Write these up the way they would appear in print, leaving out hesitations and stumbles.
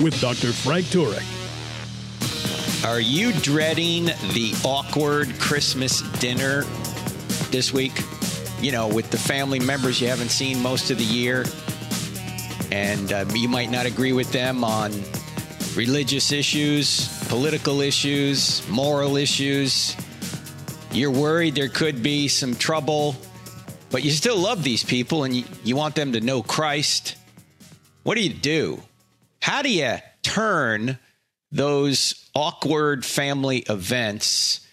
with Dr. Frank Turek. Are you dreading the awkward Christmas dinner this week? You know, with the family members you haven't seen most of the year, and you might not agree with them on religious issues, political issues, moral issues. You're worried there could be some trouble, but you still love these people and you want them to know Christ. What do you do? How do you turn those awkward family events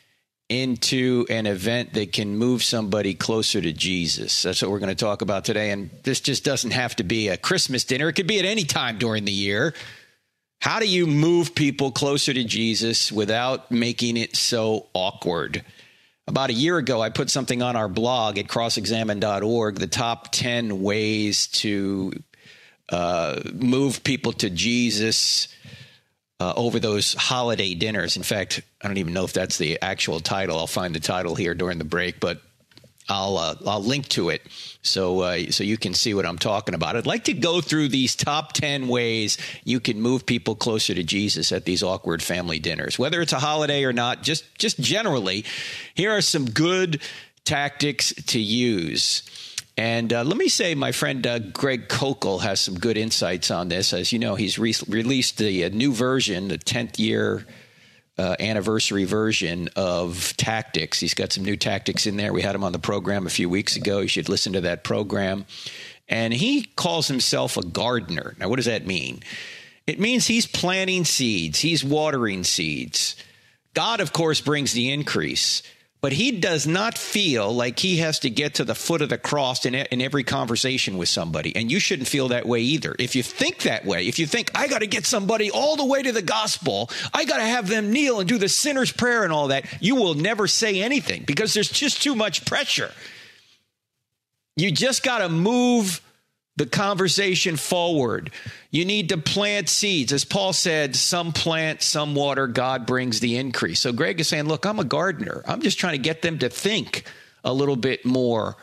into an event that can move somebody closer to Jesus? That's what we're going to talk about today. And this just doesn't have to be a Christmas dinner. It could be at any time during the year. How do you move people closer to Jesus without making it so awkward? About a year ago, I put something on our blog at crossexamined.org, the top 10 ways to move people to Jesus over those holiday dinners. In fact, I don't even know if that's the actual title. I'll find the title here during the break, but I'll link to it so you can see what I'm talking about. I'd like to go through these top 10 ways you can move people closer to Jesus at these awkward family dinners, whether it's a holiday or not. Just generally, here are some good tactics to use. And let me say my friend Greg Koukl has some good insights on this. As you know, he's released the new version, the 10th year anniversary version of Tactics. He's got some new tactics in there. We had him on the program a few weeks ago. You should listen to that program. And he calls himself a gardener. Now, what does that mean? It means he's planting seeds. He's watering seeds. God, of course, brings the increase. But he does not feel like he has to get to the foot of the cross in every conversation with somebody. And you shouldn't feel that way either. If you think that way, if you think, I got to get somebody all the way to the gospel, I got to have them kneel and do the sinner's prayer and all that, you will never say anything because there's just too much pressure. You just got to move the conversation forward. You need to plant seeds. As Paul said, some plant, some water, God brings the increase. So Greg is saying, look, I'm a gardener. I'm just trying to get them to think a little bit more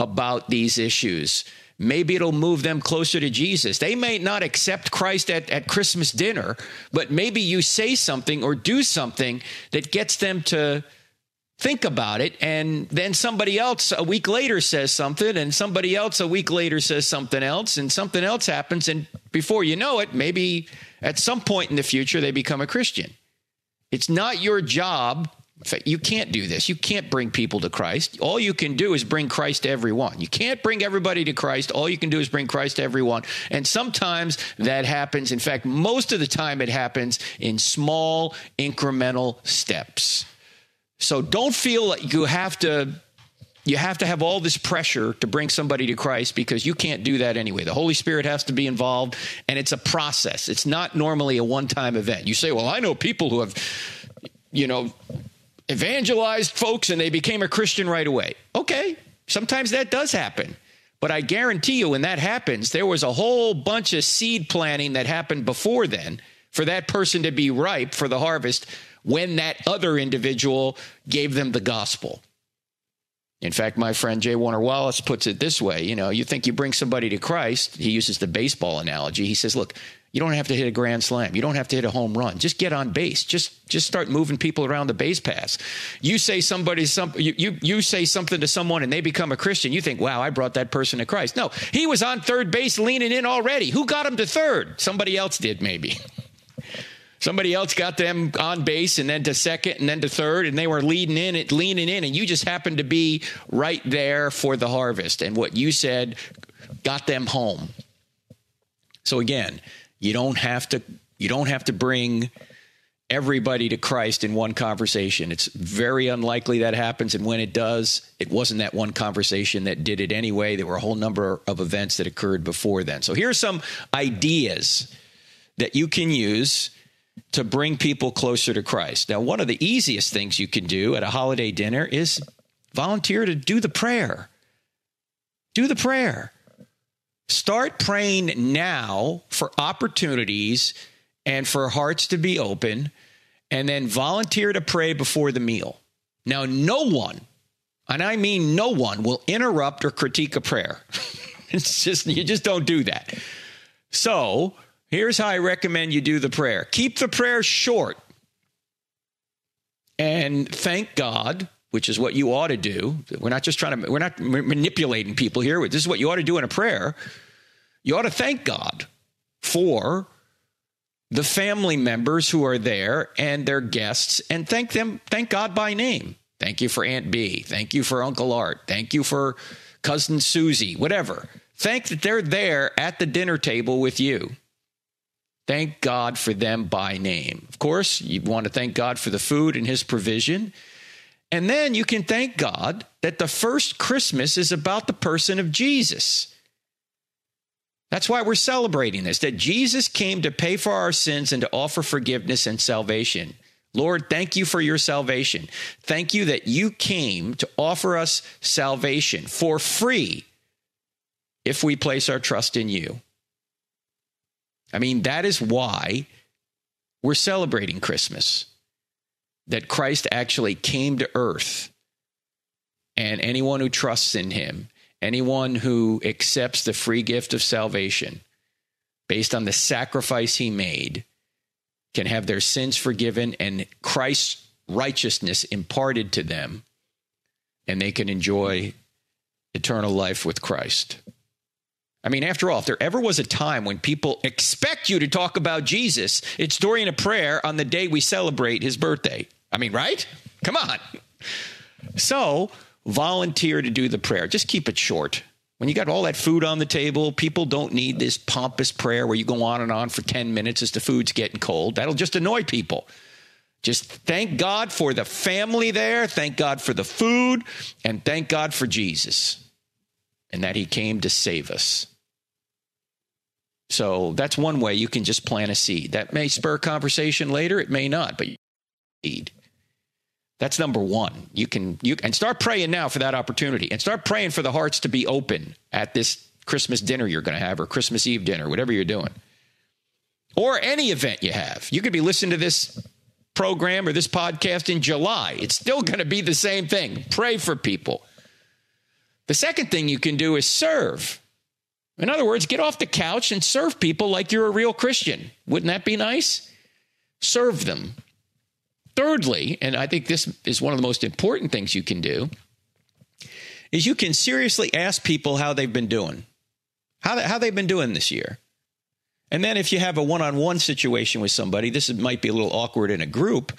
about these issues. Maybe it'll move them closer to Jesus. They may not accept Christ at Christmas dinner, but maybe you say something or do something that gets them to think about it, and then somebody else a week later says something, and somebody else a week later says something else, and something else happens, and before you know it, maybe at some point in the future, they become a Christian. It's not your job. In fact, you can't do this. You can't bring people to Christ. All you can do is bring Christ to everyone. You can't bring everybody to Christ. All you can do is bring Christ to everyone, and sometimes that happens. In fact, most of the time, it happens in small, incremental steps. So don't feel like you have to have all this pressure to bring somebody to Christ because you can't do that anyway. The Holy Spirit has to be involved, and it's a process. It's not normally a one-time event. You say, well, I know people who have, you know, evangelized folks and they became a Christian right away. Okay, sometimes that does happen. But I guarantee you when that happens, there was a whole bunch of seed planting that happened before then for that person to be ripe for the harvest when that other individual gave them the gospel. In fact, my friend J. Warner Wallace puts it this way. You know, you think you bring somebody to Christ. He uses the baseball analogy. He says, look, you don't have to hit a grand slam. You don't have to hit a home run. Just get on base. Just start moving people around the base paths. You say you say something to someone and they become a Christian. You think, wow, I brought that person to Christ. No, he was on third base leaning in already. Who got him to third? Somebody else did maybe. Somebody else got them on base and then to second and then to third, and they were leaning in, and you just happened to be right there for the harvest. And what you said got them home. So again, you don't have to bring everybody to Christ in one conversation. It's very unlikely that happens. And when it does, it wasn't that one conversation that did it anyway. There were a whole number of events that occurred before then. So here are some ideas that you can use to bring people closer to Christ. Now, one of the easiest things you can do at a holiday dinner is volunteer to do the prayer. Do the prayer. Start praying now for opportunities and for hearts to be open, and then volunteer to pray before the meal. Now, no one, and I mean no one, will interrupt or critique a prayer. It's just, you just don't do that. So here's how I recommend you do the prayer. Keep the prayer short and thank God, which is what you ought to do. We're not manipulating people here. This is what you ought to do in a prayer. You ought to thank God for the family members who are there and their guests, and thank God by name. Thank you for Aunt B. Thank you for Uncle Art. Thank you for Cousin Susie, whatever. Thank that they're there at the dinner table with you. Thank God for them by name. Of course, you want to thank God for the food and his provision. And then you can thank God that the first Christmas is about the person of Jesus. That's why we're celebrating this, that Jesus came to pay for our sins and to offer forgiveness and salvation. Lord, thank you for your salvation. Thank you that you came to offer us salvation for free if we place our trust in you. I mean, that is why we're celebrating Christmas, that Christ actually came to earth, and anyone who trusts in him, anyone who accepts the free gift of salvation based on the sacrifice he made, can have their sins forgiven and Christ's righteousness imparted to them, and they can enjoy eternal life with Christ. I mean, after all, if there ever was a time when people expect you to talk about Jesus, it's during a prayer on the day we celebrate his birthday. I mean, right? Come on. So volunteer to do the prayer. Just keep it short. When you got all that food on the table, people don't need this pompous prayer where you go on and on for 10 minutes as the food's getting cold. That'll just annoy people. Just thank God for the family there. Thank God for the food, and thank God for Jesus and that he came to save us. So that's one way you can just plant a seed. That may spur conversation later. It may not, but you need. That's number one. You can start praying now for that opportunity, and start praying for the hearts to be open at this Christmas dinner you're going to have, or Christmas Eve dinner, whatever you're doing, or any event you have. You could be listening to this program or this podcast in July. It's still going to be the same thing. Pray for people. The second thing you can do is serve. In other words, get off the couch and serve people like you're a real Christian. Wouldn't that be nice? Serve them. Thirdly, and I think this is one of the most important things you can do, is you can seriously ask people how they've been doing, how they've been doing this year. And then if you have a one-on-one situation with somebody, this might be a little awkward in a group,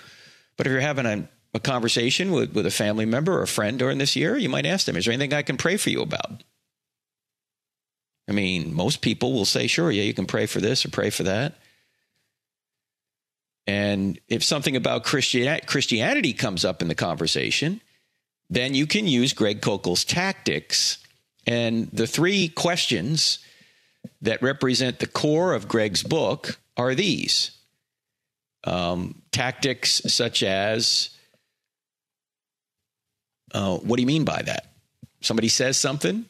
but if you're having a conversation with a family member or a friend during this year, you might ask them, is there anything I can pray for you about? I mean, most people will say, sure, yeah, you can pray for this or pray for that. And if something about Christianity comes up in the conversation, then you can use Greg Koukl's tactics and the three questions that represent the core of Greg's book are these. Tactics such as, what do you mean by that? Somebody says something,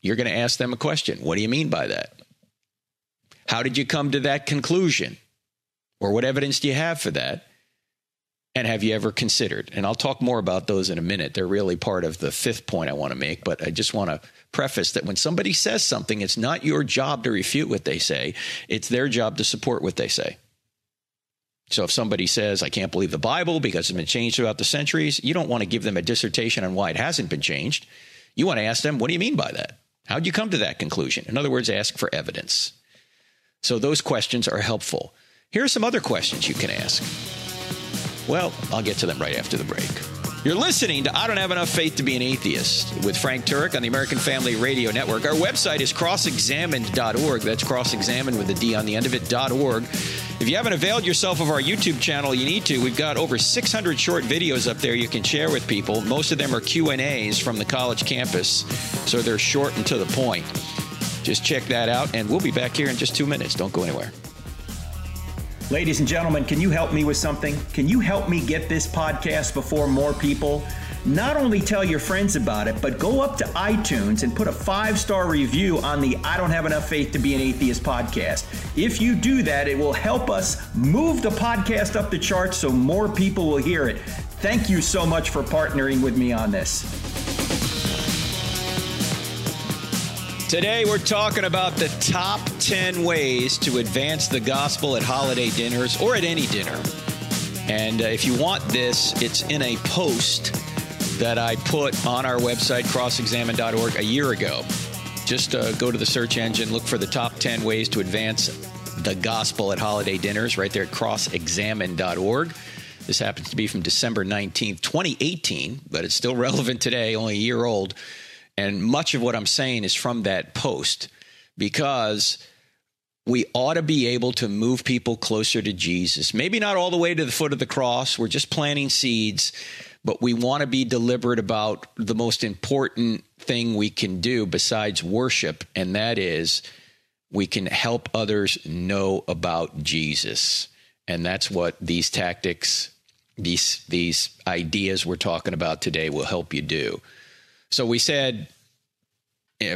you're going to ask them a question. What do you mean by that? How did you come to that conclusion? Or what evidence do you have for that? And have you ever considered? And I'll talk more about those in a minute. They're really part of the fifth point I want to make, but I just want to preface that when somebody says something, it's not your job to refute what they say. It's their job to support what they say. So if somebody says, I can't believe the Bible because it's been changed throughout the centuries, you don't want to give them a dissertation on why it hasn't been changed. You want to ask them, what do you mean by that? How'd you come to that conclusion? In other words, ask for evidence. So those questions are helpful. Here are some other questions you can ask. Well, I'll get to them right after the break. You're listening to I Don't Have Enough Faith to Be an Atheist with Frank Turek on the American Family Radio Network. Our website is crossexamined.org. That's crossexamined with a D on the end of it.org. If you haven't availed yourself of our YouTube channel, you need to. We've got over 600 short videos up there you can share with people. Most of them are Q&As from the college campus, so they're short and to the point. Just check that out, and we'll be back here in just 2 minutes. Don't go anywhere. Ladies and gentlemen, can you help me with something? Can you help me get this podcast before more people? Not only tell your friends about it, but go up to iTunes and put a 5-star review on the I Don't Have Enough Faith to Be an Atheist podcast. If you do that, it will help us move the podcast up the charts so more people will hear it. Thank you so much for partnering with me on this. Today, we're talking about the top 10 ways to advance the gospel at holiday dinners or at any dinner. And if you want this, it's in a post that I put on our website, crossexamined.org, a year ago. Just go to the search engine, look for the top 10 ways to advance the gospel at holiday dinners right there at crossexamined.org. This happens to be from December 19th, 2018, but it's still relevant today, only a year old. And much of what I'm saying is from that post, because we ought to be able to move people closer to Jesus. Maybe not all the way to the foot of the cross. We're just planting seeds, but we want to be deliberate about the most important thing we can do besides worship, and that is we can help others know about Jesus. And that's what these tactics, these ideas we're talking about today will help you do. So we said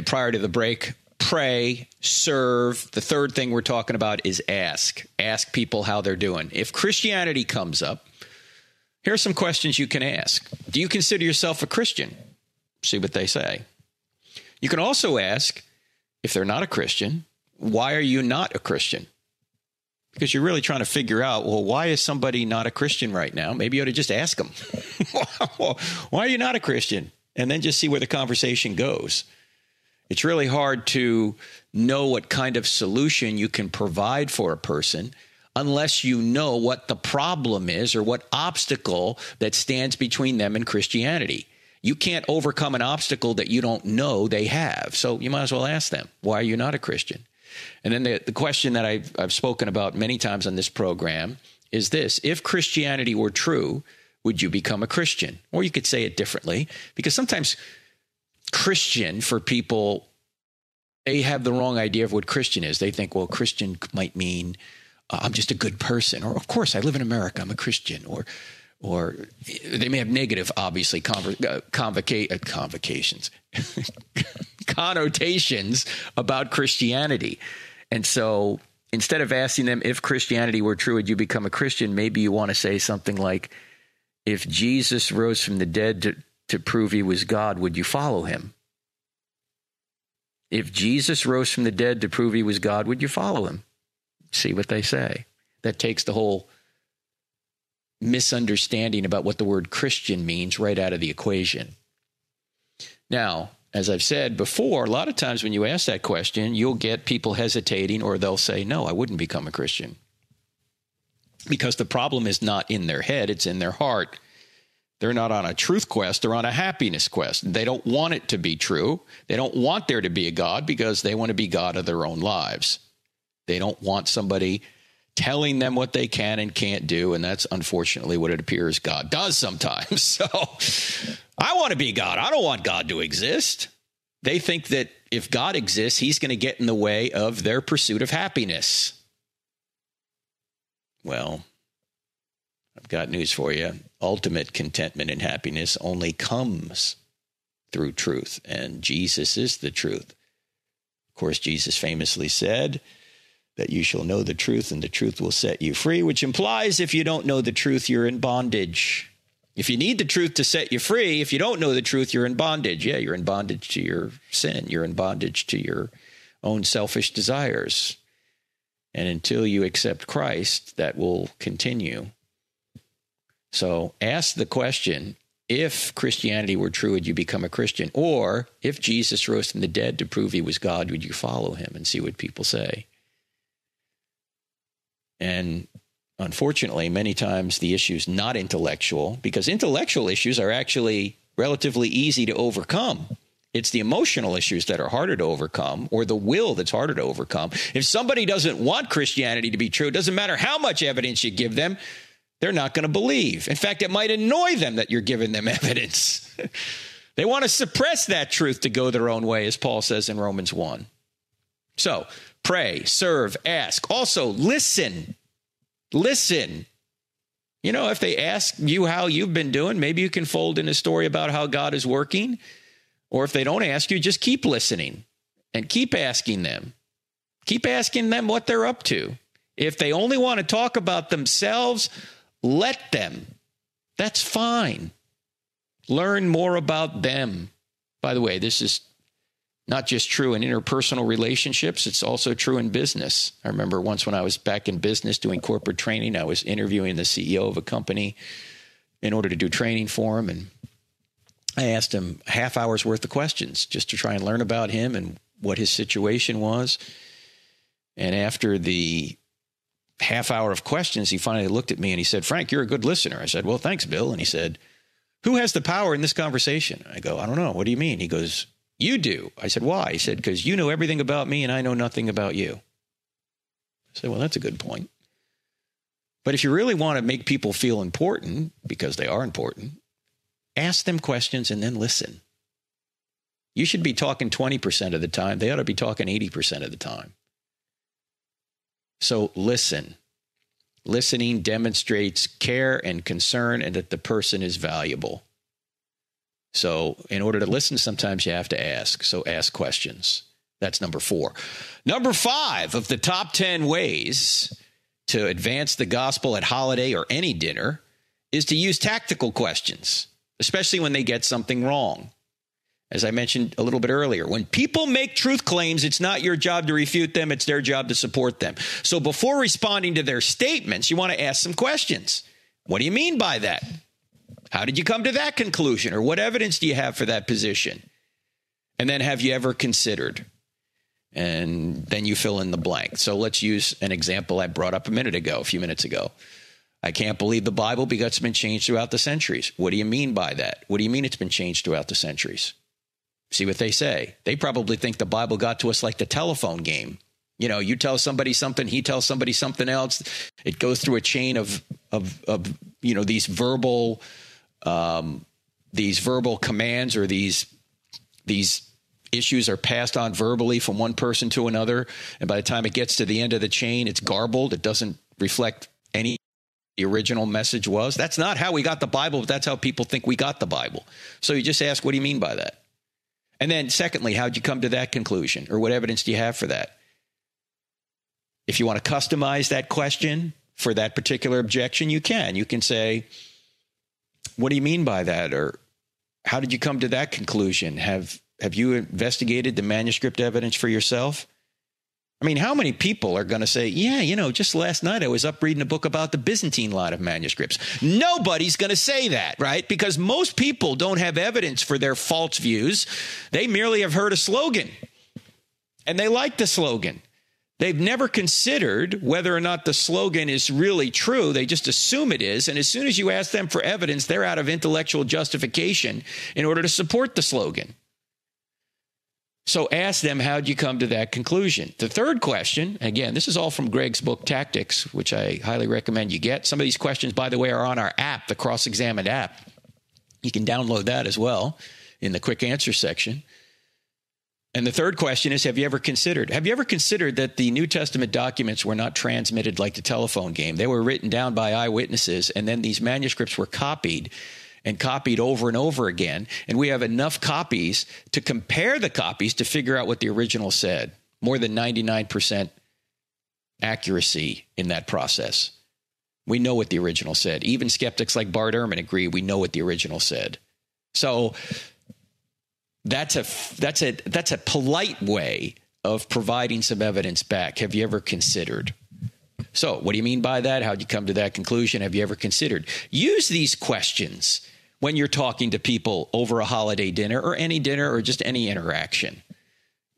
prior to the break, pray, serve. The third thing we're talking about is ask. Ask people how they're doing. If Christianity comes up, here are some questions you can ask. Do you consider yourself a Christian? See what they say. You can also ask, if they're not a Christian, why are you not a Christian? Because you're really trying to figure out, well, why is somebody not a Christian right now? Maybe you ought to just ask them, why are you not a Christian? And then just see where the conversation goes. It's really hard to know what kind of solution you can provide for a person unless you know what the problem is or what obstacle that stands between them and Christianity. You can't overcome an obstacle that you don't know they have. So you might as well ask them, why are you not a Christian? And then the question that I've spoken about many times on this program is this: if Christianity were true, would you become a Christian? Or you could say it differently, because sometimes Christian, for people, they have the wrong idea of what Christian is. They think, well, Christian might mean I'm just a good person, or of course I live in America, I'm a Christian, or they may have negative, obviously, connotations about Christianity. And so instead of asking them, if Christianity were true, would you become a Christian? Maybe you want to say something like, if Jesus rose from the dead to prove he was God, would you follow him? If Jesus rose from the dead to prove he was God, would you follow him? See what they say. That takes the whole misunderstanding about what the word Christian means right out of the equation. Now, as I've said before, a lot of times when you ask that question, you'll get people hesitating, or they'll say, no, I wouldn't become a Christian. Because the problem is not in their head, it's in their heart. They're not on a truth quest, they're on a happiness quest. They don't want it to be true. They don't want there to be a God, because they want to be God of their own lives. They don't want somebody telling them what they can and can't do, and that's unfortunately what it appears God does sometimes. So, I want to be God. I don't want God to exist. They think that if God exists, he's going to get in the way of their pursuit of happiness. Well, I've got news for you. Ultimate contentment and happiness only comes through truth, and Jesus is the truth. Of course, Jesus famously said that you shall know the truth, and the truth will set you free, which implies if you don't know the truth, you're in bondage. If you need the truth to set you free, if you don't know the truth, you're in bondage. Yeah, you're in bondage to your sin. You're in bondage to your own selfish desires. And until you accept Christ, that will continue. So ask the question, if Christianity were true, would you become a Christian? Or if Jesus rose from the dead to prove he was God, would you follow him? And see what people say. And unfortunately, many times the issue is not intellectual, because intellectual issues are actually relatively easy to overcome. It's the emotional issues that are harder to overcome, or the will that's harder to overcome. If somebody doesn't want Christianity to be true, it doesn't matter how much evidence you give them, they're not going to believe. In fact, it might annoy them that you're giving them evidence. They want to suppress that truth to go their own way, as Paul says in Romans 1. So pray, serve, ask. Also, listen. Listen. You know, if they ask you how you've been doing, maybe you can fold in a story about how God is working. Or if they don't ask you, just keep listening and keep asking them. Keep asking them what they're up to. If they only want to talk about themselves, let them. That's fine. Learn more about them. By the way, this is not just true in interpersonal relationships, it's also true in business. I remember once when I was back in business doing corporate training, I was interviewing the CEO of a company in order to do training for him. And I asked him a half hour's worth of questions just to try and learn about him and what his situation was. And after the half hour of questions, he finally looked at me and he said, "Frank, you're a good listener." I said, "Well, thanks, Bill." And he said, "Who has the power in this conversation?" I go, "I don't know. What do you mean?" He goes, "You do." I said, "Why?" He said, "Because you know everything about me and I know nothing about you." I said, "Well, that's a good point." But if you really want to make people feel important, because they are important, ask them questions and then listen. You should be talking 20% of the time. They ought to be talking 80% of the time. So listen. Listening demonstrates care and concern and that the person is valuable. So in order to listen, sometimes you have to ask. So ask questions. That's number 4. Number 5 of the top 10 ways to advance the gospel at holiday or any dinner is to use tactical questions, especially when they get something wrong. As I mentioned a little bit earlier, when people make truth claims, it's not your job to refute them. It's their job to support them. So before responding to their statements, you want to ask some questions. What do you mean by that? How did you come to that conclusion? Or what evidence do you have for that position? And then, have you ever considered? And then you fill in the blank. So let's use an example I brought up a few minutes ago. I can't believe the Bible because it's been changed throughout the centuries. What do you mean by that? What do you mean it's been changed throughout the centuries? See what they say. They probably think the Bible got to us like the telephone game. You know, you tell somebody something, he tells somebody something else. It goes through a chain of you know, these verbal commands, or these issues are passed on verbally from one person to another. And by the time it gets to the end of the chain, it's garbled. It doesn't reflect any the original message was. That's not how we got the Bible, but that's how people think we got the Bible. So you just ask, what do you mean by that? And then secondly, how'd you come to that conclusion? Or what evidence do you have for that? If you want to customize that question for that particular objection, you can. You can say, what do you mean by that? Or how did you come to that conclusion? Have you investigated the manuscript evidence for yourself? I mean, how many people are going to say, yeah, you know, just last night I was up reading a book about the Byzantine line of manuscripts. Nobody's going to say that, right? Because most people don't have evidence for their false views. They merely have heard a slogan and they like the slogan. They've never considered whether or not the slogan is really true. They just assume it is. And as soon as you ask them for evidence, they're out of intellectual justification in order to support the slogan. So ask them, how'd you come to that conclusion? The third question, again, this is all from Greg's book, Tactics, which I highly recommend you get. Some of these questions, by the way, are on our app, the Cross-Examined app. You can download that as well in the quick answer section. And the third question is, have you ever considered that the New Testament documents were not transmitted like the telephone game? They were written down by eyewitnesses, and then these manuscripts were copied over and over again. And we have enough copies to compare the copies to figure out what the original said. More than 99% accuracy in that process. We know what the original said. Even skeptics like Bart Ehrman agree we know what the original said. So that's a polite way of providing some evidence back. Have you ever considered? So what do you mean by that? How'd you come to that conclusion? Have you ever considered? Use these questions when you're talking to people over a holiday dinner or any dinner or just any interaction.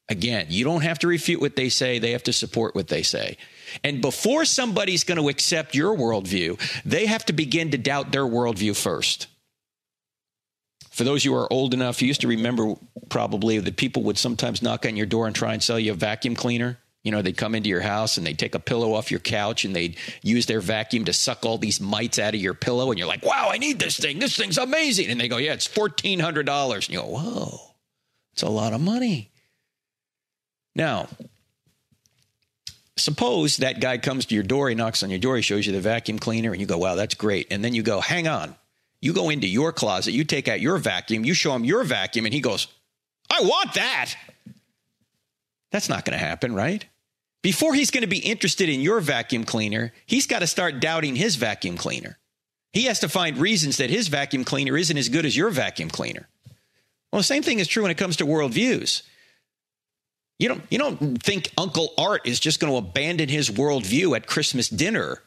Again, you don't have to refute what they say. They have to support what they say. And before somebody's going to accept your worldview, they have to begin to doubt their worldview first. For those who are old enough, you used to remember probably that people would sometimes knock on your door and try and sell you a vacuum cleaner. You know, they'd come into your house and they'd take a pillow off your couch and they'd use their vacuum to suck all these mites out of your pillow. And you're like, wow, I need this thing. This thing's amazing. And they go, yeah, it's $1,400. And you go, whoa, it's a lot of money. Now, Suppose that guy comes to your door, he knocks on your door, he shows you the vacuum cleaner, and you go, wow, that's great. And then you go, hang on. You go into your closet, you take out your vacuum, you show him your vacuum, and he goes, I want that. That's not going to happen, right? Before he's going to be interested in your vacuum cleaner, he's got to start doubting his vacuum cleaner. He has to find reasons that his vacuum cleaner isn't as good as your vacuum cleaner. Well, the same thing is true when it comes to worldviews. You don't think Uncle Art is just going to abandon his worldview at Christmas dinner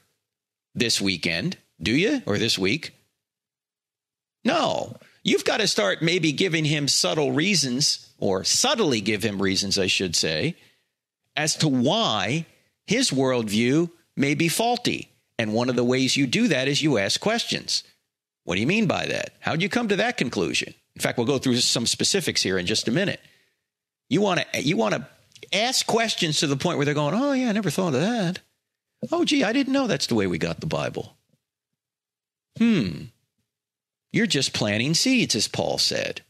this weekend, do you? Or this week? No. You've got to start maybe giving him subtle reasons, or subtly give him reasons, I should say, as to why his worldview may be faulty. And one of the ways you do that is you ask questions. What do you mean by that? How'd you come to that conclusion? In fact, we'll go through some specifics here in just a minute. You want to ask questions to the point where they're going, oh, yeah, I never thought of that. Oh, gee, I didn't know that's the way we got the Bible. You're just planting seeds, as Paul said.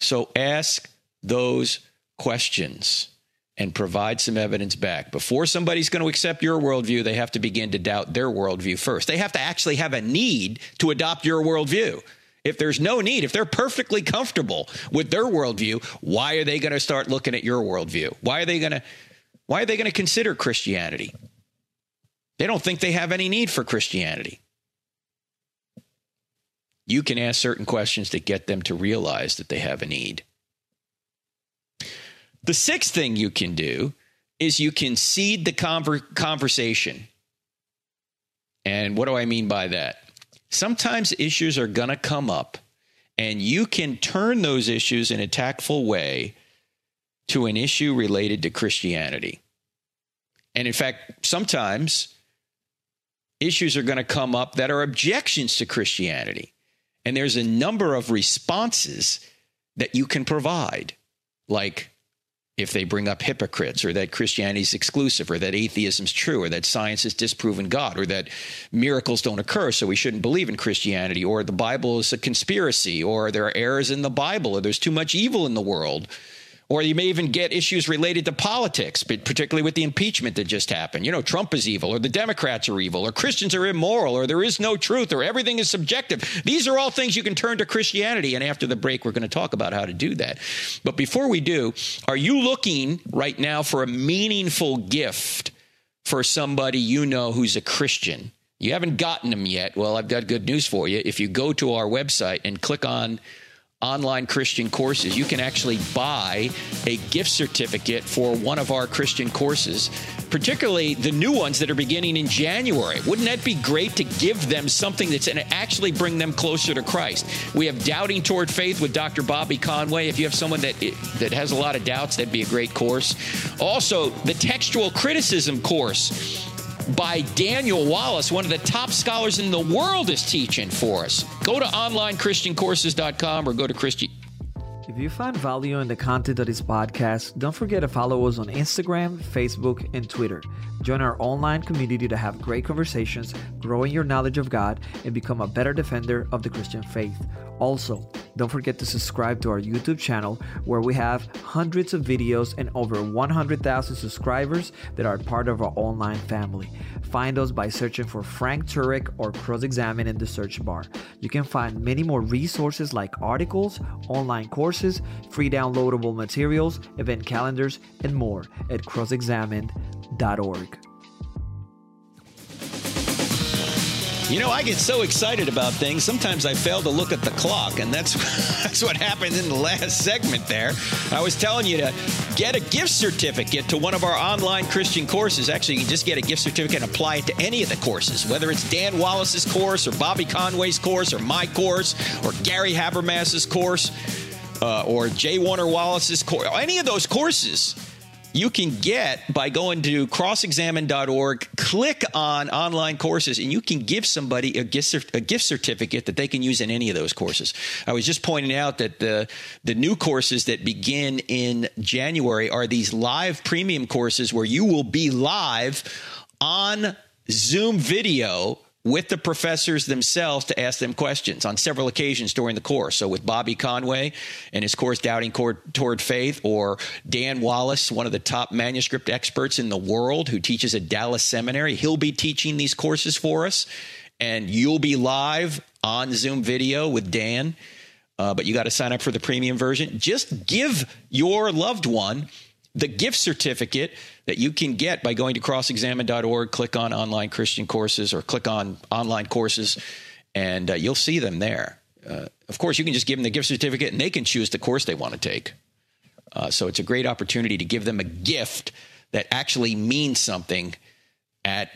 So ask those questions and provide some evidence back. Before somebody's going to accept your worldview, they have to begin to doubt their worldview first. They have to actually have a need to adopt your worldview. If there's no need, if they're perfectly comfortable with their worldview, why are they going to start looking at your worldview? Why are they going to consider Christianity? They don't think they have any need for Christianity. You can ask certain questions that get them to realize that they have a need. The sixth thing you can do is you can seed the conversation. And what do I mean by that? Sometimes issues are going to come up, and you can turn those issues in a tactful way to an issue related to Christianity. And in fact, sometimes issues are going to come up that are objections to Christianity. And there's a number of responses that you can provide, like if they bring up hypocrites, or that Christianity is exclusive, or that atheism is true, or that science has disproven God, or that miracles don't occur, so we shouldn't believe in Christianity, or the Bible is a conspiracy, or there are errors in the Bible, or there's too much evil in the world. Or you may even get issues related to politics, but particularly with the impeachment that just happened. You know, Trump is evil, or the Democrats are evil, or Christians are immoral, or there is no truth, or everything is subjective. These are all things you can turn to Christianity. And after the break, we're going to talk about how to do that. But before we do, are you looking right now for a meaningful gift for somebody you know who's a Christian? You haven't gotten them yet. Well, I've got good news for you. If you go to our website and click on Online Christian Courses, you can actually buy a gift certificate for one of our Christian courses, particularly the new ones that are beginning in January. Wouldn't that be great to give them something that's going to actually bring them closer to Christ? We have Doubting Toward Faith with Dr. Bobby Conway. If you have someone that has a lot of doubts, that'd be a great course. Also, the Textual Criticism course by Daniel Wallace, one of the top scholars in the world, is teaching for us. Go to onlinechristiancourses.com or go to Christian. If you find value in the content of this podcast, don't forget to follow us on Instagram, Facebook, and Twitter. Join our online community to have great conversations, grow in your knowledge of God, and become a better defender of the Christian faith. Also, don't forget to subscribe to our YouTube channel, where we have hundreds of videos and over 100,000 subscribers that are part of our online family. Find us by searching for Frank Turek or Cross-Examined in the search bar. You can find many more resources like articles, online courses, free downloadable materials, event calendars, and more at crossexamined.org. You know, I get so excited about things, sometimes I fail to look at the clock, and that's what happened in the last segment there. I was telling you to get a gift certificate to one of our online Christian courses. Actually, you can just get a gift certificate and apply it to any of the courses, whether it's Dan Wallace's course, or Bobby Conway's course, or my course, or Gary Habermas's course, or J. Warner Wallace's course. Any of those courses you can get by going to crossexamined.org, click on online courses, and you can give somebody a gift certificate that they can use in any of those courses. I was just pointing out that the new courses that begin in January are these live premium courses where you will be live on Zoom video with the professors themselves to ask them questions on several occasions during the course. So with Bobby Conway and his course, Doubting Toward Faith, or Dan Wallace, one of the top manuscript experts in the world who teaches at Dallas Seminary, he'll be teaching these courses for us. And you'll be live on Zoom video with Dan, but you got to sign up for the premium version. Just give your loved one the gift certificate that you can get by going to crossexamined.org, click on online Christian courses or click on online courses, and you'll see them there. Of course, you can just give them the gift certificate and they can choose the course they want to take. So it's a great opportunity to give them a gift that actually means something at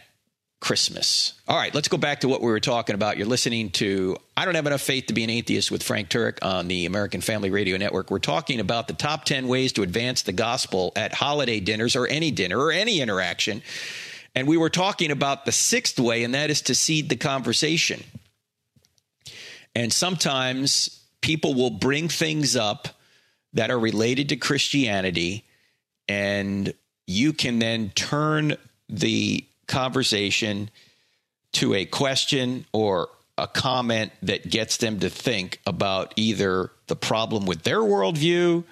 Christmas. All right, let's go back to what we were talking about. You're listening to I Don't Have Enough Faith to Be an Atheist with Frank Turek on the American Family Radio Network. We're talking about the top 10 ways to advance the gospel at holiday dinners or any dinner or any interaction. And we were talking about the sixth way, and that is to seed the conversation. And sometimes people will bring things up that are related to Christianity, and you can then turn the conversation to a question or a comment that gets them to think about either the problem with their worldview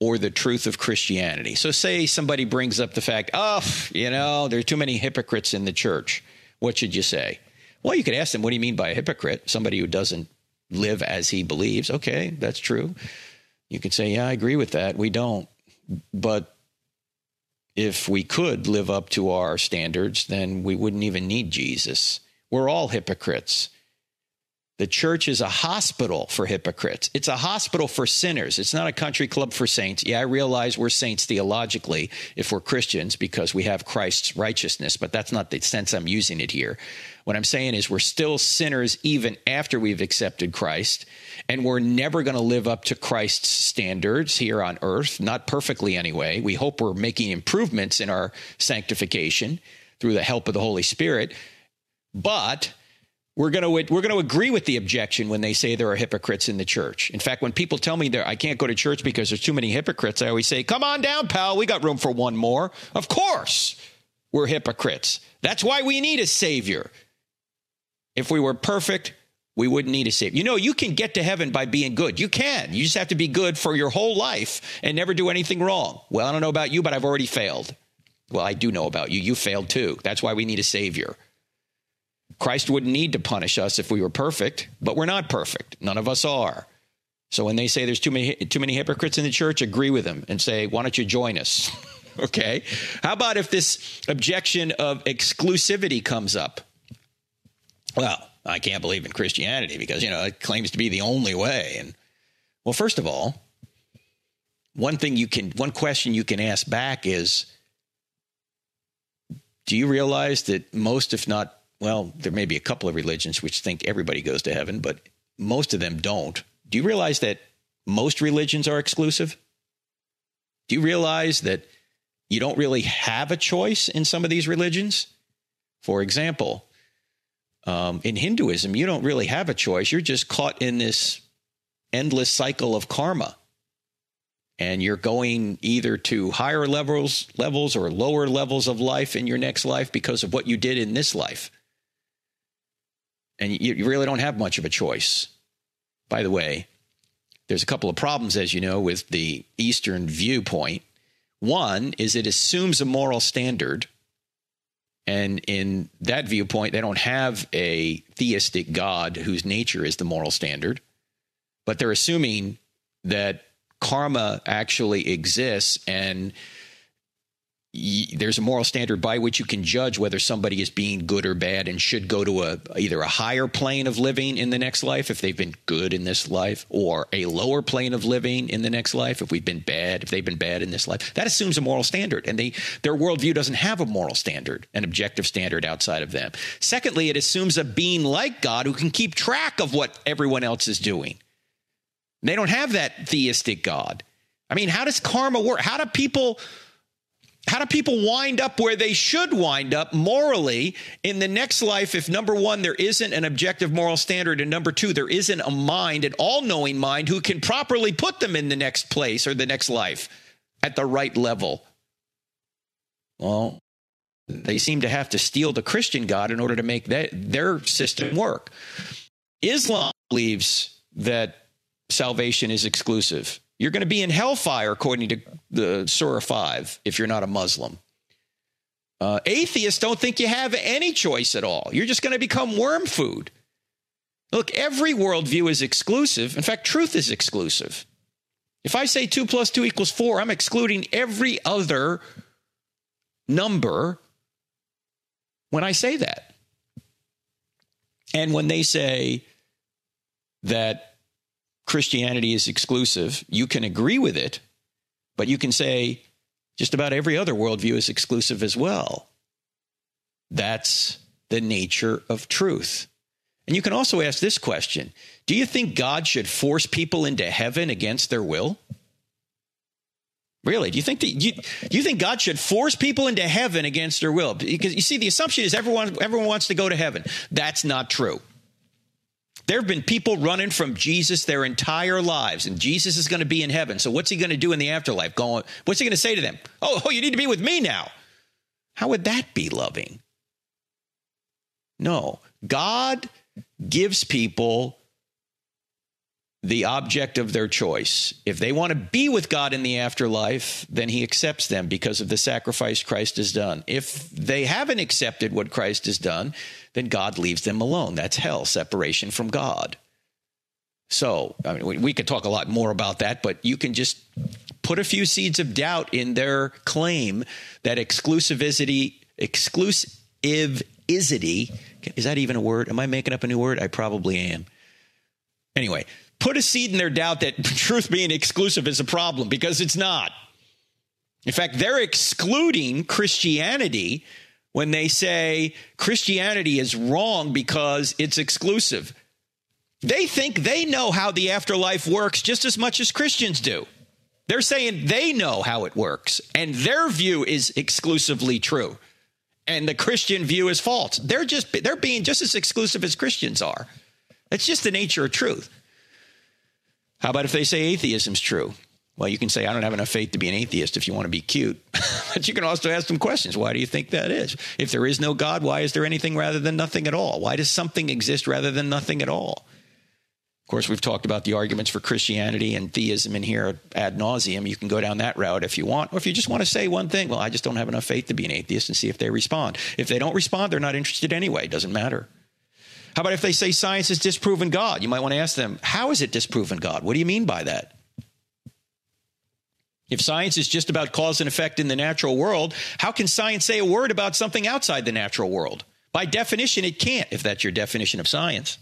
or the truth of Christianity. So say somebody brings up the fact, there are too many hypocrites in the church. What should you say? Well, you could ask them, what do you mean by a hypocrite? Somebody who doesn't live as he believes. Okay, that's true. You could say, yeah, I agree with that. We don't. But if we could live up to our standards, then we wouldn't even need Jesus. We're all hypocrites. The church is a hospital for hypocrites. It's a hospital for sinners. It's not a country club for saints. Yeah, I realize we're saints theologically if we're Christians because we have Christ's righteousness, but that's not the sense I'm using it here. What I'm saying is we're still sinners even after we've accepted Christ, and we're never going to live up to Christ's standards here on earth, not perfectly anyway. We hope we're making improvements in our sanctification through the help of the Holy Spirit, but we're going to agree with the objection when they say there are hypocrites in the church. In fact, when people tell me that I can't go to church because there's too many hypocrites, I always say, come on down, pal. We got room for one more. Of course, we're hypocrites. That's why we need a savior. If we were perfect, we wouldn't need a savior. You know, you can get to heaven by being good. You can. You just have to be good for your whole life and never do anything wrong. Well, I don't know about you, but I've already failed. Well, I do know about you. You failed too. That's why we need a savior. Christ wouldn't need to punish us if we were perfect, but we're not perfect. None of us are. So when they say there's too many hypocrites in the church, agree with them and say, why don't you join us? Okay. How about if this objection of exclusivity comes up? Well, I can't believe in Christianity because, it claims to be the only way. And well, first of all, one question you can ask back is, do you realize that most, if not, well, there may be a couple of religions which think everybody goes to heaven, but most of them don't. Do you realize that most religions are exclusive? Do you realize that you don't really have a choice in some of these religions? For example, in Hinduism, you don't really have a choice. You're just caught in this endless cycle of karma. And you're going either to higher levels or lower levels of life in your next life because of what you did in this life. And you really don't have much of a choice. By the way, there's a couple of problems, as you know, with the Eastern viewpoint. One is it assumes a moral standard. And in that viewpoint, they don't have a theistic God whose nature is the moral standard. But they're assuming that karma actually exists and there's a moral standard by which you can judge whether somebody is being good or bad and should go to either a higher plane of living in the next life if they've been good in this life, or a lower plane of living in the next life if they've been bad in this life. That assumes a moral standard, and their worldview doesn't have a moral standard, an objective standard outside of them. Secondly, it assumes a being like God who can keep track of what everyone else is doing. They don't have that theistic God. I mean, how does karma work? How do people wind up where they should wind up morally in the next life if, number one, there isn't an objective moral standard, and number two, there isn't a mind, an all-knowing mind, who can properly put them in the next place or the next life at the right level? Well, They seem to have to steal the Christian God in order to make their system work. Islam believes that salvation is exclusive. You're going to be in hellfire, according to the Surah 5, if you're not a Muslim. Atheists don't think you have any choice at all. You're just going to become worm food. Look, every worldview is exclusive. In fact, truth is exclusive. If I say 2 + 2 = 4, I'm excluding every other number when I say that. And when they say that Christianity is exclusive, you can agree with it, but you can say just about every other worldview is exclusive as well. That's the nature of truth. And you can also ask this question. Do you think God should force people into heaven against their will? Really? Do you think that you think God should force people into heaven against their will? Because you see, the assumption is everyone wants to go to heaven. That's not true. There have been people running from Jesus their entire lives, and Jesus is going to be in heaven. So what's he going to do in the afterlife? What's he going to say to them? Oh, you need to be with me now. How would that be loving? No, God gives people the object of their choice. If they want to be with God in the afterlife, then he accepts them because of the sacrifice Christ has done. If they haven't accepted what Christ has done, then God leaves them alone. That's hell, separation from God. So, I mean, we could talk a lot more about that, but you can just put a few seeds of doubt in their claim that exclusivity, is that even a word? Am I making up a new word? I probably am. Anyway, put a seed in their doubt that truth being exclusive is a problem, because it's not. In fact, they're excluding Christianity when they say Christianity is wrong because it's exclusive. They think they know how the afterlife works just as much as Christians do. They're saying they know how it works, and their view is exclusively true, and the Christian view is false. They're being just as exclusive as Christians are. It's just the nature of truth. How about if they say atheism's true? Well, you can say, I don't have enough faith to be an atheist if you want to be cute. But you can also ask them questions. Why do you think that is? If there is no God, why is there anything rather than nothing at all? Why does something exist rather than nothing at all? Of course, we've talked about the arguments for Christianity and theism in here ad nauseum. You can go down that route if you want. Or if you just want to say one thing, well, I just don't have enough faith to be an atheist, and see if they respond. If they don't respond, they're not interested anyway. It doesn't matter. How about if they say science has disproven God? You might want to ask them, how is it disproven God? What do you mean by that? If science is just about cause and effect in the natural world, how can science say a word about something outside the natural world? By definition, it can't, if that's your definition of science.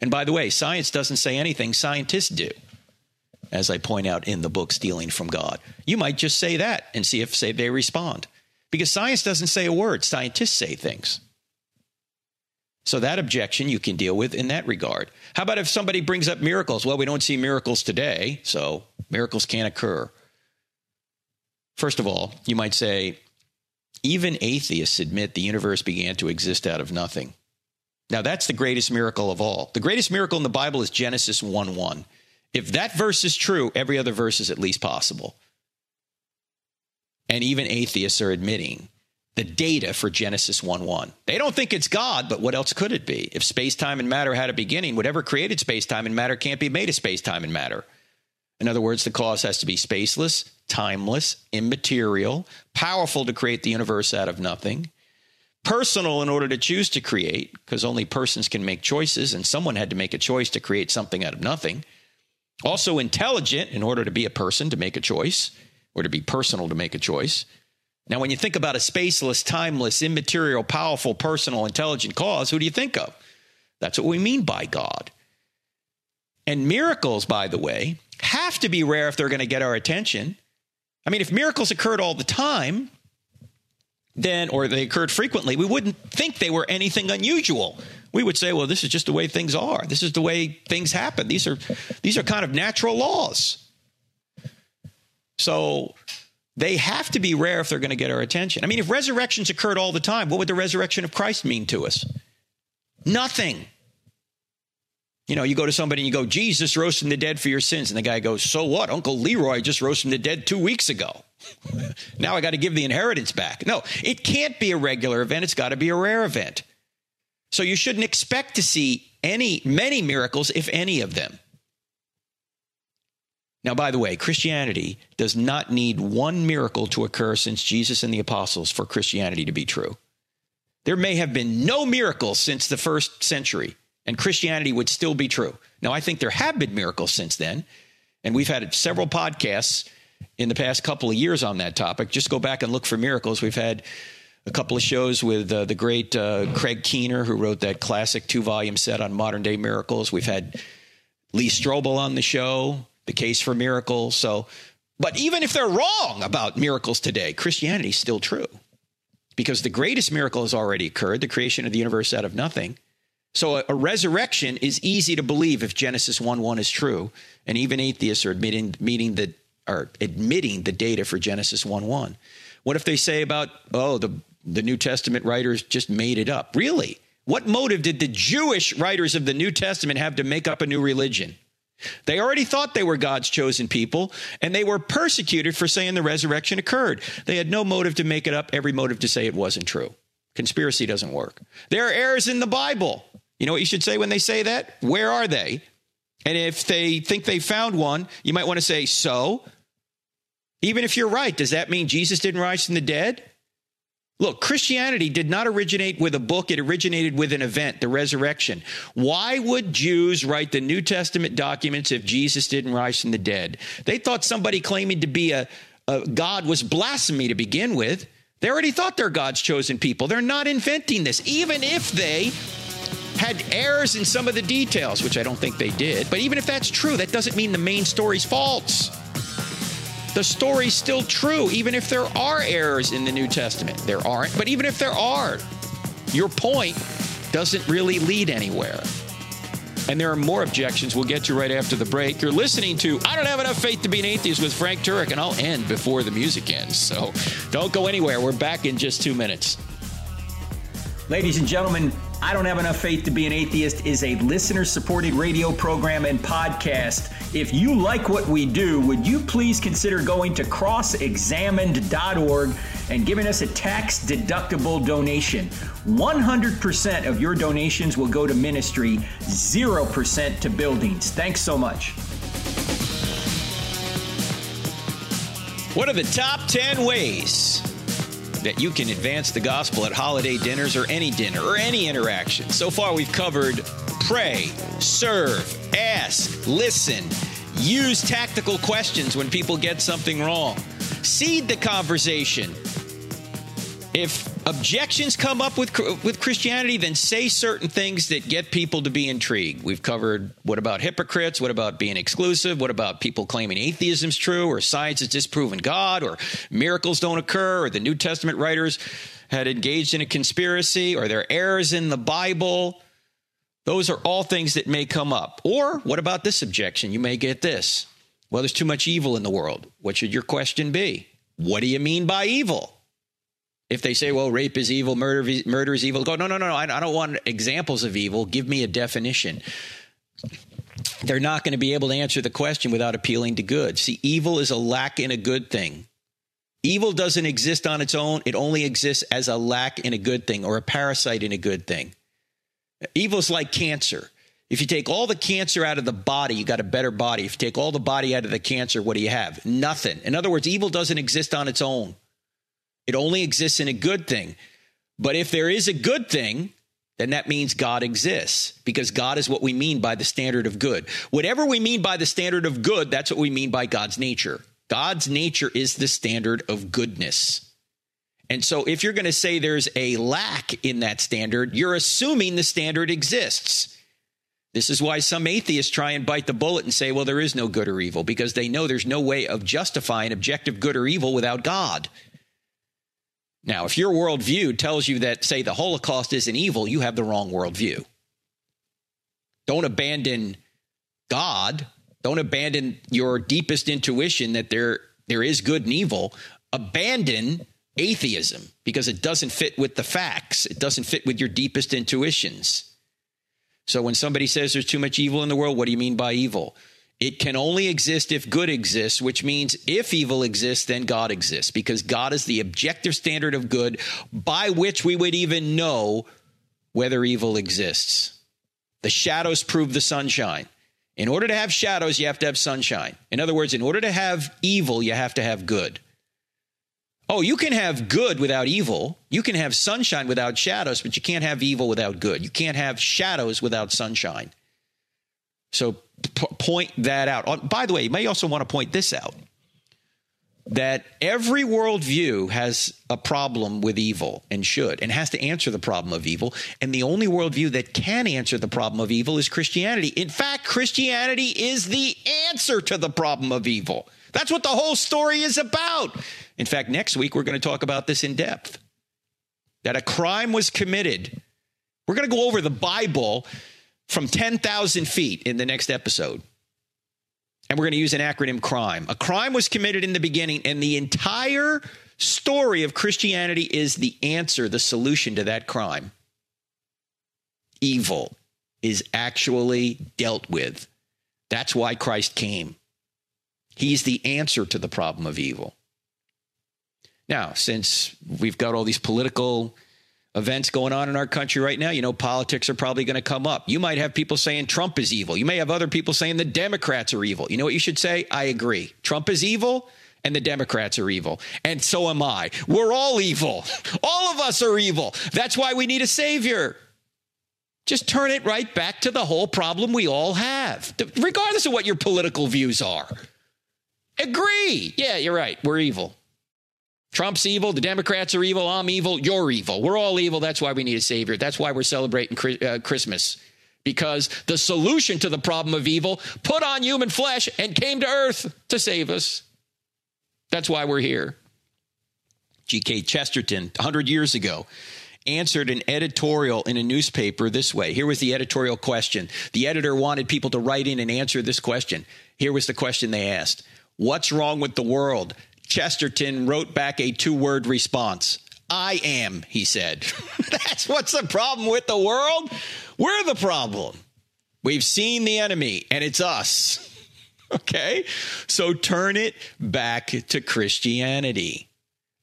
And by the way, science doesn't say anything scientists do, as I point out in the book, Stealing from God. You might just say that and see if they respond, because science doesn't say a word. Scientists say things. So that objection you can deal with in that regard. How about if somebody brings up miracles? Well, we don't see miracles today, so miracles can't occur. First of all, you might say, even atheists admit the universe began to exist out of nothing. Now, that's the greatest miracle of all. The greatest miracle in the Bible is Genesis 1:1. If that verse is true, every other verse is at least possible. And even atheists are admitting the data for Genesis 1:1. They don't think it's God, but what else could it be? If space, time, and matter had a beginning, whatever created space, time, and matter can't be made of space, time, and matter. In other words, the cause has to be spaceless, timeless, immaterial, powerful to create the universe out of nothing, personal in order to choose to create, because only persons can make choices, and someone had to make a choice to create something out of nothing. Also intelligent in order to be a person, to make a choice, or to be personal, to make a choice. Now, when you think about a spaceless, timeless, immaterial, powerful, personal, intelligent cause, who do you think of? That's what we mean by God. And miracles, by the way, have to be rare if they're going to get our attention. I mean, if miracles occurred all the time, then, or they occurred frequently, we wouldn't think they were anything unusual. We would say, well, this is just the way things are. This is the way things happen. These are kind of natural laws. So they have to be rare if they're going to get our attention. I mean, if resurrections occurred all the time, what would the resurrection of Christ mean to us? Nothing. You know, you go to somebody and you go, Jesus rose from the dead for your sins. And the guy goes, so what? Uncle Leroy just rose from the dead 2 weeks ago. Now I got to give the inheritance back. No, it can't be a regular event. It's got to be a rare event. So you shouldn't expect to see many miracles, if any of them. Now, by the way, Christianity does not need one miracle to occur since Jesus and the apostles for Christianity to be true. There may have been no miracles since the first century, and Christianity would still be true. Now, I think there have been miracles since then, and we've had several podcasts in the past couple of years on that topic. Just go back and look for miracles. We've had a couple of shows with the great Craig Keener, who wrote that classic 2-volume set on modern-day miracles. We've had Lee Strobel on the show, The Case for Miracles. So, but even if they're wrong about miracles today, Christianity is still true, because the greatest miracle has already occurred, the creation of the universe out of nothing. So a resurrection is easy to believe if Genesis 1:1 is true, and even atheists are admitting the data for Genesis 1:1. What if they say about, the New Testament writers just made it up? Really? What motive did the Jewish writers of the New Testament have to make up a new religion? They already thought they were God's chosen people, and they were persecuted for saying the resurrection occurred. They had no motive to make it up, every motive to say it wasn't true. Conspiracy doesn't work. There are errors in the Bible. You know what you should say when they say that? Where are they? And if they think they found one, you might want to say, so? Even if you're right, does that mean Jesus didn't rise from the dead? Look, Christianity did not originate with a book. It originated with an event, the resurrection. Why would Jews write the New Testament documents if Jesus didn't rise from the dead? They thought somebody claiming to be a God was blasphemy to begin with. They already thought they're God's chosen people. They're not inventing this, even if they had errors in some of the details, which I don't think they did. But even if that's true, that doesn't mean the main story's false. The story's still true, even if there are errors in the New Testament. There aren't, but even if there are, your point doesn't really lead anywhere. And there are more objections we'll get to right after the break. You're listening to I Don't Have Enough Faith to Be an Atheist with Frank Turek, and I'll end before the music ends. So don't go anywhere. We're back in just 2 minutes. Ladies and gentlemen, I Don't Have Enough Faith to Be an Atheist is a listener-supported radio program and podcast. If you like what we do, would you please consider going to crossexamined.org and giving us a tax-deductible donation? 100% of your donations will go to ministry, 0% to buildings. Thanks so much. What are the top 10 ways that you can advance the gospel at holiday dinners or any dinner or any interaction? So far, we've covered pray, serve, ask, listen, use tactical questions when people get something wrong, seed the conversation. If objections come up with Christianity, then say certain things that get people to be intrigued. We've covered what about hypocrites, what about being exclusive, what about people claiming atheism's true or science has disproven God or miracles don't occur or the New Testament writers had engaged in a conspiracy or there are errors in the Bible. Those are all things that may come up. Or what about this objection? You may get this. Well, there's too much evil in the world. What should your question be? What do you mean by evil? If they say, well, rape is evil, murder is evil, go, no, I don't want examples of evil. Give me a definition. They're not going to be able to answer the question without appealing to good. See, evil is a lack in a good thing. Evil doesn't exist on its own. It only exists as a lack in a good thing or a parasite in a good thing. Evil is like cancer. If you take all the cancer out of the body, you got a better body. If you take all the body out of the cancer, what do you have? Nothing. In other words, evil doesn't exist on its own. It only exists in a good thing. But if there is a good thing, then that means God exists, because God is what we mean by the standard of good. Whatever we mean by the standard of good, that's what we mean by God's nature. God's nature is the standard of goodness. And so if you're going to say there's a lack in that standard, you're assuming the standard exists. This is why some atheists try and bite the bullet and say, well, there is no good or evil, because they know there's no way of justifying objective good or evil without God. Now, if your worldview tells you that, say, the Holocaust isn't evil, you have the wrong worldview. Don't abandon God. Don't abandon your deepest intuition that there is good and evil. Abandon atheism, because it doesn't fit with the facts. It doesn't fit with your deepest intuitions. So when somebody says there's too much evil in the world, what do you mean by evil? It can only exist if good exists, which means if evil exists, then God exists, because God is the objective standard of good by which we would even know whether evil exists. The shadows prove the sunshine. In order to have shadows, you have to have sunshine. In other words, in order to have evil, you have to have good. Oh, you can have good without evil. You can have sunshine without shadows, but you can't have evil without good. You can't have shadows without sunshine. So point that out. Oh, by the way, you may also want to point this out, that every worldview has a problem with evil and should, and has to answer the problem of evil. And the only worldview that can answer the problem of evil is Christianity. In fact, Christianity is the answer to the problem of evil. That's what the whole story is about. In fact, next week, we're going to talk about this in depth, that a crime was committed. We're going to go over the Bible from 10,000 feet in the next episode. And we're going to use an acronym, crime. A crime was committed in the beginning, and the entire story of Christianity is the answer, the solution to that crime. Evil is actually dealt with. That's why Christ came. He's the answer to the problem of evil. Now, since we've got all these political events going on in our country right now, you know, politics are probably going to come up. You might have people saying Trump is evil. You may have other people saying the Democrats are evil. You know what you should say? I agree. Trump is evil and the Democrats are evil. And so am I. We're all evil. All of us are evil. That's why we need a savior. Just turn it right back to the whole problem we all have, regardless of what your political views are. Agree. Yeah, you're right. We're evil. Trump's evil. The Democrats are evil. I'm evil. You're evil. We're all evil. That's why we need a savior. That's why we're celebrating Christmas, because the solution to the problem of evil put on human flesh and came to earth to save us. That's why we're here. G.K. Chesterton, 100 years ago, answered an editorial in a newspaper this way. Here was the editorial question. The editor wanted people to write in and answer this question. Here was the question they asked. What's wrong with the world? Chesterton wrote back a two-word response. I am, he said. That's what's the problem with the world? We're the problem. We've seen the enemy, and it's us. Okay? So turn it back to Christianity.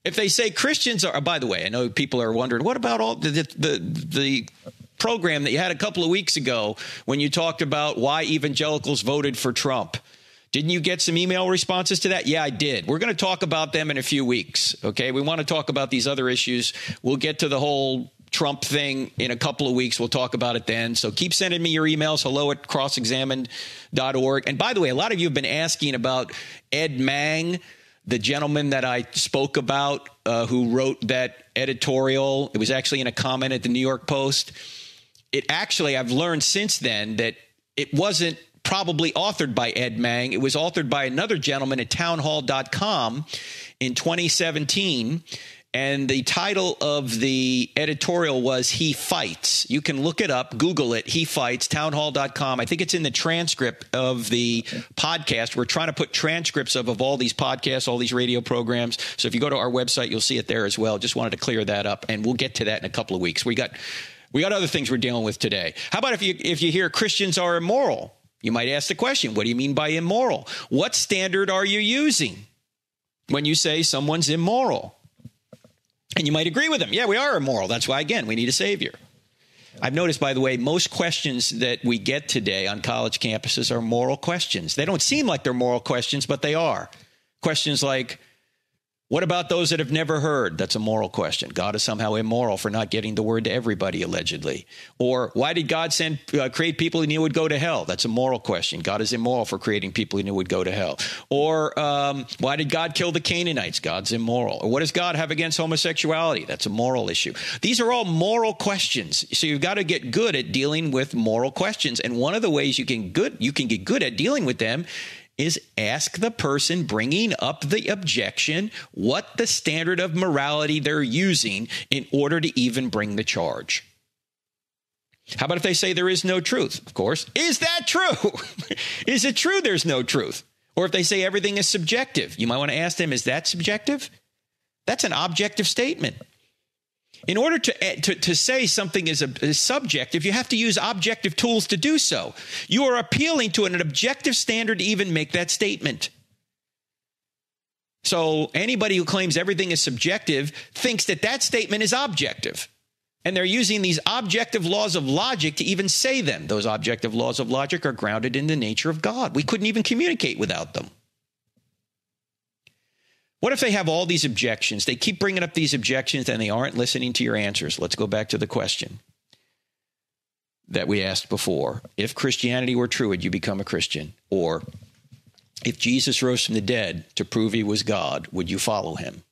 If they say Christians are, by the way, I know people are wondering, what about all the program that you had a couple of weeks ago when you talked about why evangelicals voted for Trump? Didn't you get some email responses to that? Yeah, I did. We're going to talk about them in a few weeks, okay? We want to talk about these other issues. We'll get to the whole Trump thing in a couple of weeks. We'll talk about it then. So keep sending me your emails, hello@crossexamined.org. And by the way, a lot of you have been asking about Ed Mang, the gentleman that I spoke about who wrote that editorial. It was actually in a comment at the New York Post. It actually, I've learned since then that it wasn't probably authored by Ed Mang. It was authored by another gentleman at townhall.com in 2017. And the title of the editorial was He Fights. You can look it up, Google it, He Fights, townhall.com. I think it's in the transcript of the podcast. We're trying to put transcripts of all these podcasts, all these radio programs. So if you go to our website, you'll see it there as well. Just wanted to clear that up, and we'll get to that in a couple of weeks. We got other things we're dealing with today. How about if you hear Christians are immoral? You might ask the question, what do you mean by immoral? What standard are you using when you say someone's immoral? And you might agree with them. Yeah, we are immoral. That's why, again, we need a savior. I've noticed, by the way, most questions that we get today on college campuses are moral questions. They don't seem like they're moral questions, but they are. Questions like, what about those that have never heard? That's a moral question. God is somehow immoral for not getting the word to everybody, allegedly. Or why did God create people he knew would go to hell? That's a moral question. God is immoral for creating people he knew would go to hell. Or why did God kill the Canaanites? God's immoral. Or what does God have against homosexuality? That's a moral issue. These are all moral questions. So you've got to get good at dealing with moral questions. And one of the ways you can get good at dealing with them is ask the person bringing up the objection what the standard of morality they're using in order to even bring the charge. How about if they say there is no truth? Of course, is that true? Is it true there's no truth? Or if they say everything is subjective, you might want to ask them, is that subjective? That's an objective statement. In order to say something is subjective, you have to use objective tools to do so. You are appealing to an objective standard to even make that statement. So anybody who claims everything is subjective thinks that that statement is objective. And they're using these objective laws of logic to even say them. Those objective laws of logic are grounded in the nature of God. We couldn't even communicate without them. What if they have all these objections? They keep bringing up these objections and they aren't listening to your answers. Let's go back to the question that we asked before. If Christianity were true, would you become a Christian? Or if Jesus rose from the dead to prove he was God, would you follow him?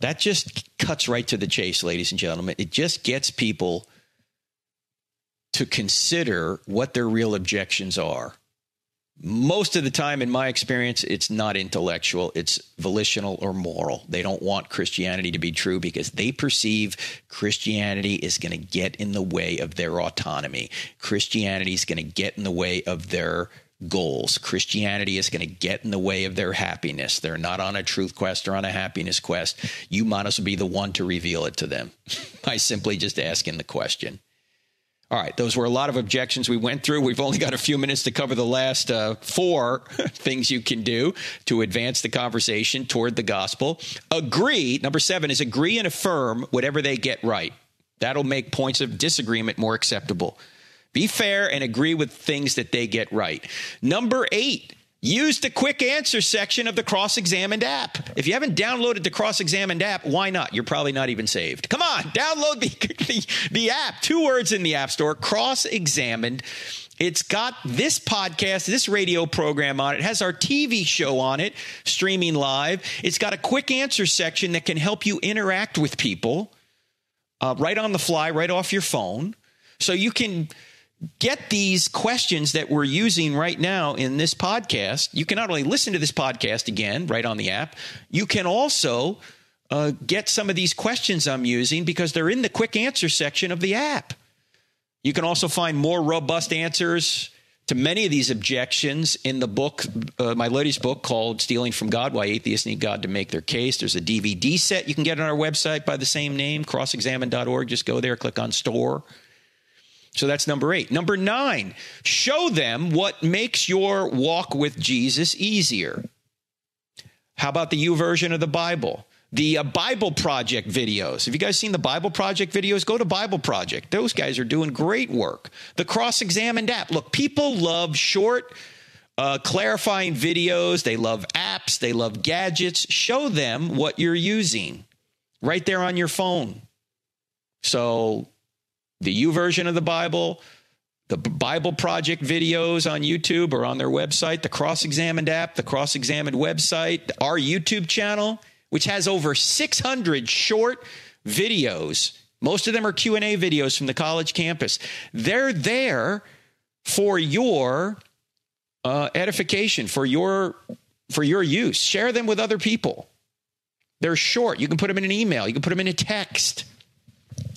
That just cuts right to the chase, ladies and gentlemen. It just gets people to consider what their real objections are. Most of the time, in my experience, it's not intellectual. It's volitional or moral. They don't want Christianity to be true because they perceive Christianity is going to get in the way of their autonomy. Christianity is going to get in the way of their goals. Christianity is going to get in the way of their happiness. They're not on a truth quest or on a happiness quest. You might as well be the one to reveal it to them by simply just asking the question. All right, those were a lot of objections we went through. We've only got a few minutes to cover the last four things you can do to advance the conversation toward the gospel. Agree, number 7 is agree and affirm whatever they get right. That'll make points of disagreement more acceptable. Be fair and agree with things that they get right. Number 8, use the quick answer section of the Cross-Examined app. If you haven't downloaded the Cross-Examined app, why not? You're probably not even saved. Come on, download the app. 2 words in the App Store, Cross-Examined. It's got this podcast, this radio program on it. It has our TV show on it, streaming live. It's got a quick answer section that can help you interact with people right on the fly, right off your phone. So you can get these questions that we're using right now in this podcast. You can not only listen to this podcast again right on the app, you can also get some of these questions I'm using because they're in the quick answer section of the app. You can also find more robust answers to many of these objections in the book, my latest book called Stealing from God, Why Atheists Need God to Make Their Case. There's a DVD set you can get on our website by the same name, crossexamined.org. Just go there, click on store. So that's number 8. Number 9, show them what makes your walk with Jesus easier. How about the YouVersion of the Bible? The Bible Project videos. Have you guys seen the Bible Project videos? Go to Bible Project. Those guys are doing great work. The Cross-Examined app. Look, people love short, clarifying videos. They love apps. They love gadgets. Show them what you're using right there on your phone. So the YouVersion of the Bible, the Bible Project videos on YouTube or on their website, the Cross-Examined app, the Cross-Examined website, our YouTube channel, which has over 600 short videos. Most of them are Q&A videos from the college campus. They're there for your edification, for your use. Share them with other people. They're short. You can put them in an email. You can put them in a text.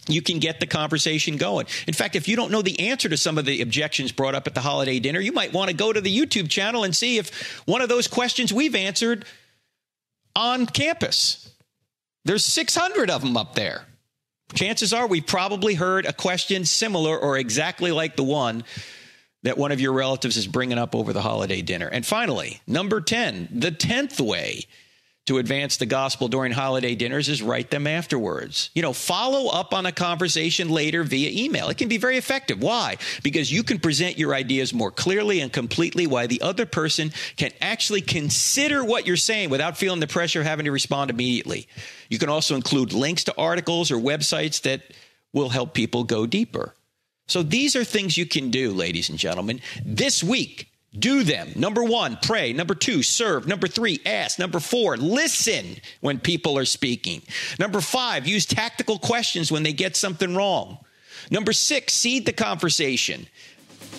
You can get the conversation going. In fact, if you don't know the answer to some of the objections brought up at the holiday dinner, you might want to go to the YouTube channel and see if one of those questions we've answered on campus. There's 600 of them up there. Chances are we probably heard a question similar or exactly like the one that one of your relatives is bringing up over the holiday dinner. And finally, number 10, the 10th way to advance the gospel during holiday dinners is write them afterwards. You know, follow up on a conversation later via email. It can be very effective. Why? Because you can present your ideas more clearly and completely while the other person can actually consider what you're saying without feeling the pressure of having to respond immediately. You can also include links to articles or websites that will help people go deeper. So these are things you can do, ladies and gentlemen, this week. Do them. Number 1, pray. Number 2, serve. Number 3, ask. Number 4, listen when people are speaking. Number 5, use tactical questions when they get something wrong. Number 6, seed the conversation.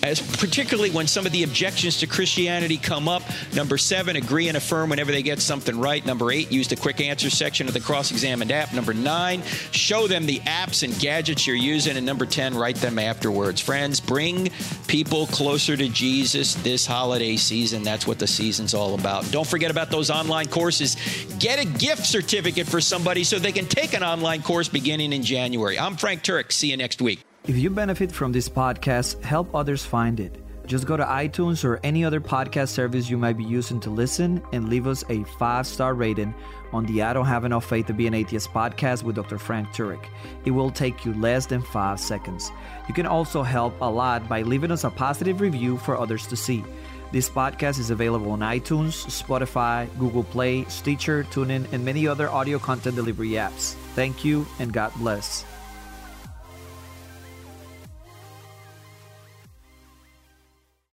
as particularly when some of the objections to Christianity come up. Number 7, agree and affirm whenever they get something right. Number 8, use the quick answer section of the Cross-Examined app. Number 9, show them the apps and gadgets you're using. And number 10, write them afterwards. Friends, bring people closer to Jesus this holiday season. That's what the season's all about. Don't forget about those online courses. Get a gift certificate for somebody so they can take an online course beginning in January. I'm Frank Turek. See you next week. If you benefit from this podcast, help others find it. Just go to iTunes or any other podcast service you might be using to listen and leave us a 5-star rating on the I Don't Have Enough Faith to Be an Atheist podcast with Dr. Frank Turek. It will take you less than 5 seconds. You can also help a lot by leaving us a positive review for others to see. This podcast is available on iTunes, Spotify, Google Play, Stitcher, TuneIn, and many other audio content delivery apps. Thank you and God bless.